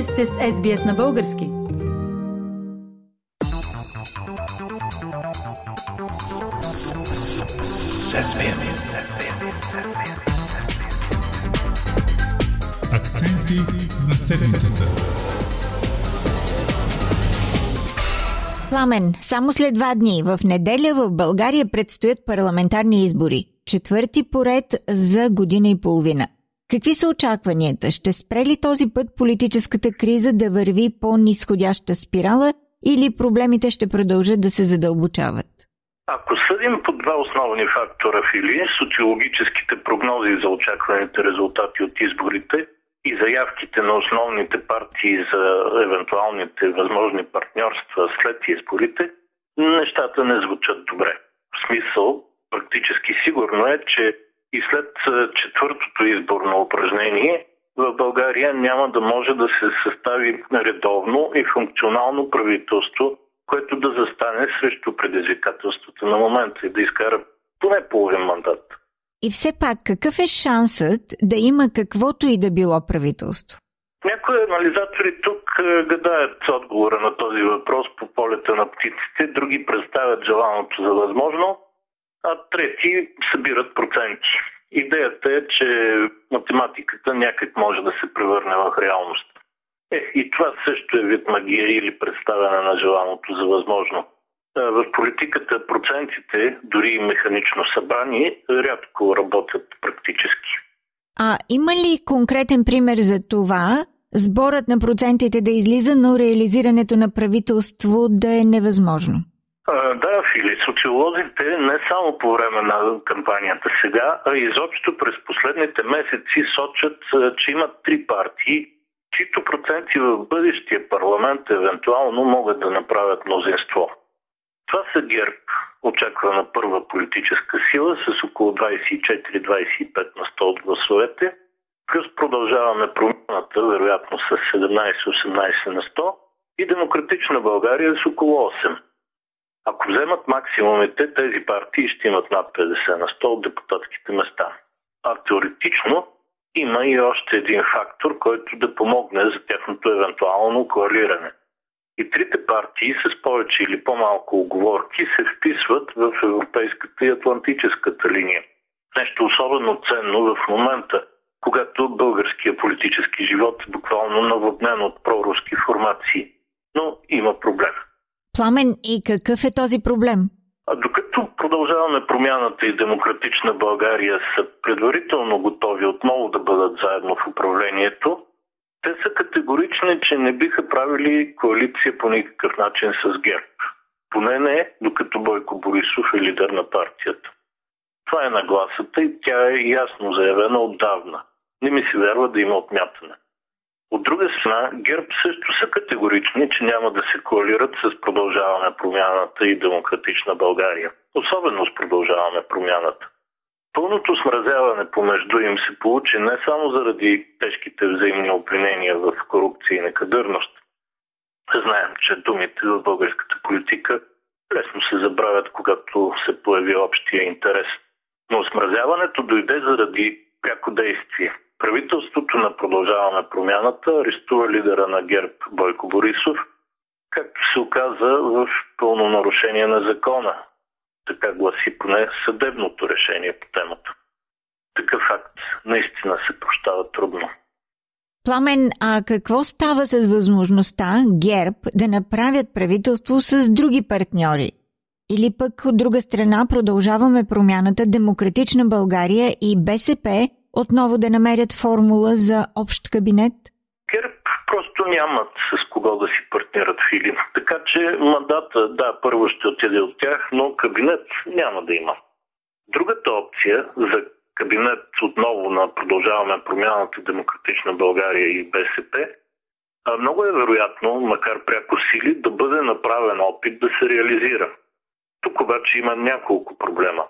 Вие сте с SBS на български. Акценти на седмицата. Пламен, само след 2 дни в неделя в България предстоят парламентарни избори. 4-ти поред за 1.5 години. Какви са очакванията? Ще спре ли този път политическата криза да върви по нисходяща спирала или проблемите ще продължат да се задълбочават? Ако съдим по 2 основни фактора, Фили, социологическите прогнози за очакваните резултати от изборите и заявките на основните партии за евентуалните възможни партньорства след изборите, нещата не звучат добре. В смисъл, практически сигурно е, че и след 4-тото изборно упражнение в България няма да може да се състави редовно и функционално правителство, което да застане срещу предизвикателството на момента и да изкара поне половин мандат. И все пак, какъв е шансът да има каквото и да било правителство? Някои анализатори тук гадаят отговора на този въпрос по полета на птиците, други представят желаното за възможно, а трети събират проценти. Идеята е, че математиката някак може да се превърне в реалност. И това също е вид магия или представяне на желаното за възможно. В политиката процентите, дори и механично събрани, рядко работят практически. А има ли конкретен пример за това, сборът на процентите да излиза, но реализирането на правителство да е невъзможно? Да, Фили, социолозите не само по време на кампанията сега, а изобщо през последните месеци сочат, че имат 3 партии, чиито проценти в бъдещия парламент евентуално могат да направят мнозинство. Това са ГЕРБ, очаквана първа политическа сила с около 24-25% от гласовете, плюс Продължаваме промяната, вероятно с 17-18%, и Демократична България с около 8%. Ако вземат максимумите, тези партии ще имат над 50% от депутатските места. А теоретично има и още един фактор, който да помогне за тяхното евентуално коалиране. И 3-те партии с повече или по-малко уговорки се вписват в европейската и атлантическата линия. Нещо особено ценно в момента, когато българския политически живот е буквално наводнен от проруски формации. Но има проблем. Пламен, и какъв е този проблем? А докато Продължаваме промяната и Демократична България са предварително готови отново да бъдат заедно в управлението, те са категорични, че не биха правили коалиция по никакъв начин с ГЕРБ. Поне не, докато Бойко Борисов е лидер на партията. Това е нагласата и тя е ясно заявена отдавна. Не ми се вярва да има отмятане. От друга страна, ГЕРБ също са категорични, че няма да се коалират с Продължаваме промяната и Демократична България. Особено с Продължаваме промяната. Пълното смразяване помежду им се получи не само заради тежките взаимни обвинения в корупция и некадърност. Знаем, че думите в българската политика лесно се забравят, когато се появи общия интерес. Но смразяването дойде заради пряко действие. Правителството на Продължаваме промяната арестува лидера на ГЕРБ Бойко Борисов, както се оказа, в пълно нарушение на закона. Така гласи поне съдебното решение по темата. Такъв факт наистина се прощава трудно. Пламен, а какво става с възможността ГЕРБ да направят правителство с други партньори? Или пък от друга страна Продължаваме промяната, Демократична България и БСП отново да намерят формула за общ кабинет? ГЕРБ просто нямат с кого да си партнират, Филин. Така че мандата, да, първо ще отиде от тях, но кабинет няма да има. Другата опция за кабинет отново на Продължаваме промяната, Демократична България и БСП, много е вероятно, макар пряко сили, да бъде направен опит да се реализира. Тук обаче има няколко проблема.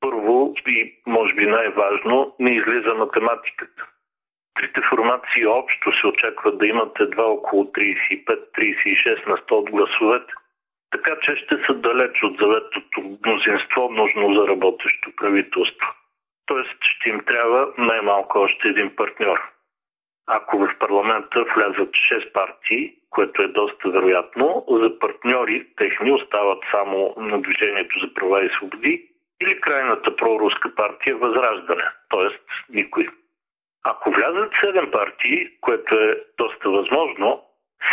Първо и, може би най-важно, не излиза математиката. 3-те формации общо се очакват да имат едва около 35-36% от гласовете, така че ще са далеч от заветното мнозинство, нужно за работещо правителство. Тоест ще им трябва най-малко още един партньор. ако в парламента влязат 6 партии, което е доста вероятно, за партньори техни остават само на Движението за права и свободи или крайната проруска партия Възраждане, т.е. никой. Ако влязат 7 партии, което е доста възможно,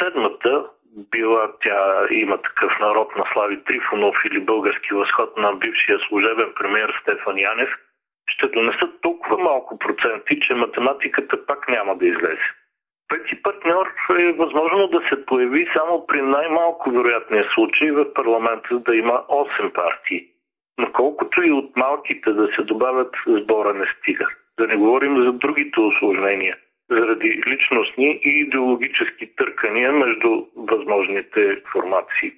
седмата, била тя има такъв народ на Слави Трифонов или български възход на бившия служебен премиер Стефан Янев, ще донесат толкова малко проценти, че математиката пак няма да излезе. Пети партньор е възможно да се появи само при най-малко вероятния случай в парламента да има 8 партии. Но колкото и от малките да се добавят, сбора не стига. Да не говорим за другите усложнения, заради личностни и идеологически търкания между възможните формации.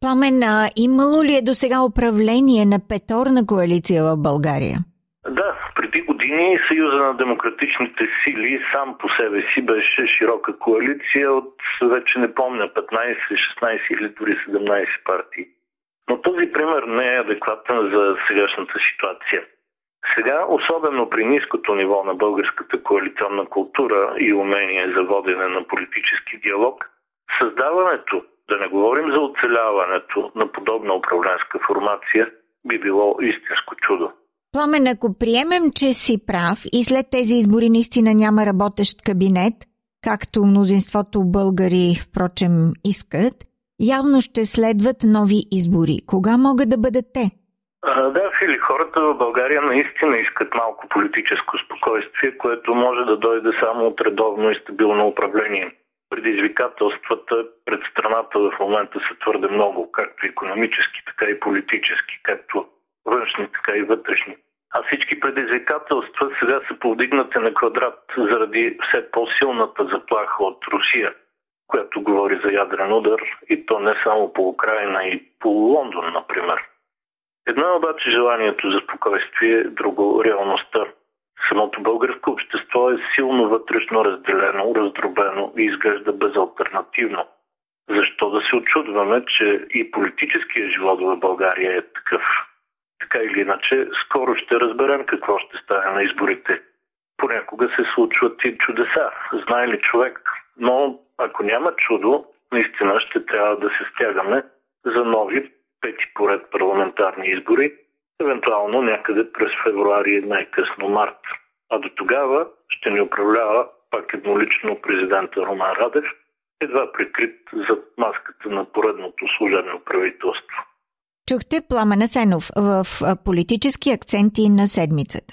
Пламен, имало ли е досега управление на петорна коалиция в България? Да, преди години Съюза на демократичните сили сам по себе си беше широка коалиция от, вече не помня, 15, 16 или дори 17 партии. Но този пример не е адекватен за сегашната ситуация. Сега, особено при ниското ниво на българската коалиционна култура и умение за водене на политически диалог, създаването, да не говорим за оцеляването на подобна управленска формация, би било истинско чудо. Пламен, ако приемем, че си прав и след тези избори наистина няма работещ кабинет, както мнозинството българи, впрочем, искат, явно ще следват нови избори. Кога могат да бъдат те? Да, Фили, хората в България наистина искат малко политическо спокойствие, което може да дойде само от редовно и стабилно управление. Предизвикателствата пред страната в момента са твърде много, както икономически, така и политически, както външни, така и вътрешни. А всички предизвикателства сега са повдигнати на квадрат заради все по-силната заплаха от Русия, която говори за ядрен удар, и то не само по Украйна, и по Лондон, например. Едно е обаче желанието за спокойствие, друго – реалността. Самото българско общество е силно вътрешно разделено, раздробено и изглежда безалтернативно. Защо да се очудваме, че и политическият живот в България е такъв? Така или иначе, скоро ще разберем какво ще стане на изборите. Понякога се случват и чудеса, знае ли човек. Но ако няма чудо, наистина ще трябва да се стягаме за нови 5 поред парламентарни избори, евентуално някъде през февруари, най-късно март. А до тогава ще ни управлява пак еднолично президента Роман Радев, едва прикрит зад маската на поредното служебно правителство. Чухте Пламен Асенов в политически акценти на седмицата.